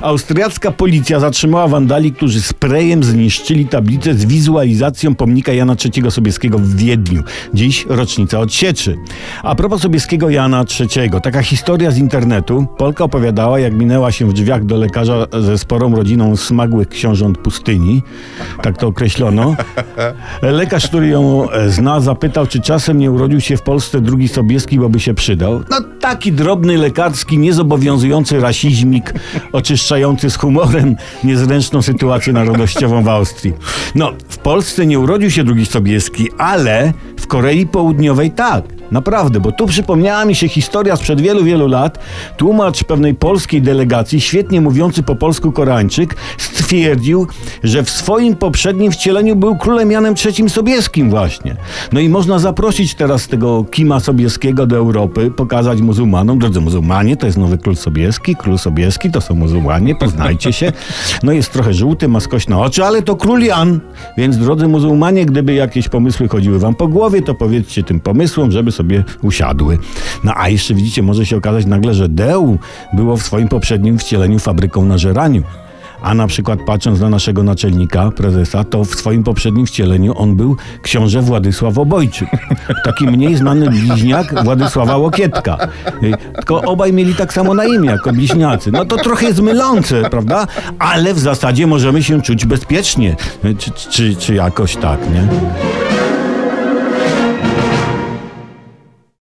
Austriacka policja zatrzymała wandali, którzy sprayem zniszczyli tablicę z wizualizacją pomnika Jana III Sobieskiego w Wiedniu. Dziś rocznica odsieczy. A propos Sobieskiego Jana III, taka historia z internetu. Polka opowiadała, jak minęła się w drzwiach do lekarza ze sporą rodziną smagłych książąt pustyni. Tak to określono. Lekarz, który ją zna, zapytał, czy czasem nie urodził się w Polsce drugi Sobieski, bo by się przydał. No taki drobny, lekarski, niezobowiązujący rasizmik, oczyszczający z humorem niezręczną sytuację narodowościową w Austrii. No, w Polsce nie urodził się drugi Sobieski, ale w Korei Południowej tak. Naprawdę, bo tu przypomniała mi się historia sprzed wielu, wielu lat. Tłumacz pewnej polskiej delegacji, świetnie mówiący po polsku Koreańczyk, stwierdził, że w swoim poprzednim wcieleniu był królem Janem III Sobieskim właśnie. No i można zaprosić teraz tego Kima Sobieskiego do Europy, pokazać muzułmanom: drodzy muzułmanie, to jest nowy król Sobieski to są muzułmanie, poznajcie się. No jest trochę żółty, ma skośne oczy, ale to król Jan. Więc drodzy muzułmanie, gdyby jakieś pomysły chodziły wam po głowie, to powiedzcie tym pomysłom, żeby sobie usiadły. No a jeszcze widzicie, może się okazać nagle, że Deu było w swoim poprzednim wcieleniu fabryką na żeraniu. A na przykład patrząc na naszego naczelnika, prezesa, to w swoim poprzednim wcieleniu on był książę Władysław Obojczyk. Taki mniej znany bliźniak Władysława Łokietka. Tylko obaj mieli tak samo na imię, jako bliźniacy. No to trochę jest mylące, prawda? Ale w zasadzie możemy się czuć bezpiecznie. Czy jakoś tak, nie?